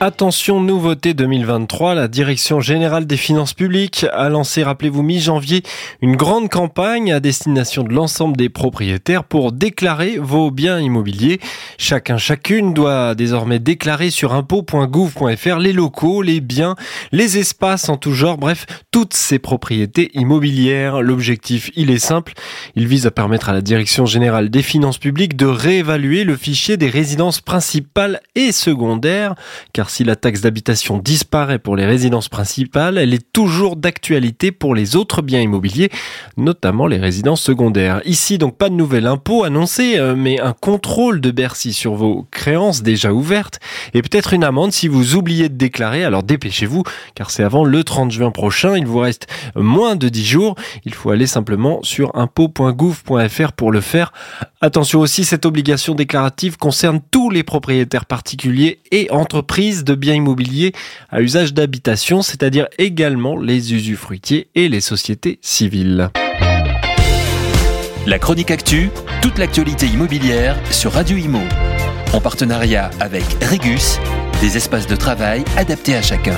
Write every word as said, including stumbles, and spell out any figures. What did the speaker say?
Attention, nouveauté deux mille vingt-trois, la Direction Générale des Finances Publiques a lancé, rappelez-vous, mi-janvier, une grande campagne à destination de l'ensemble des propriétaires pour déclarer vos biens immobiliers. Chacun, chacune doit désormais déclarer sur impôts point gouv point fr les locaux, les biens, les espaces en tout genre, bref, toutes ces propriétés immobilières. L'objectif, il est simple, il vise à permettre à la Direction Générale des Finances Publiques de réévaluer le fichier des résidences principales et secondaires, car si la taxe d'habitation disparaît pour les résidences principales, elle est toujours d'actualité pour les autres biens immobiliers, notamment les résidences secondaires. Ici, donc, pas de nouvel impôt annoncé, mais un contrôle de Bercy sur vos créances déjà ouvertes et peut-être une amende si vous oubliez de déclarer. Alors dépêchez-vous, car c'est avant le trente juin prochain. Il vous reste moins de dix jours. Il faut aller simplement sur impôts point gouv point fr pour le faire. Attention aussi, cette obligation déclarative concerne tous les propriétaires particuliers et entreprises de biens immobiliers à usage d'habitation, c'est-à-dire également les usufruitiers et les sociétés civiles. La Chronique Actu, toute l'actualité immobilière sur Radio Immo. En partenariat avec Régus, des espaces de travail adaptés à chacun.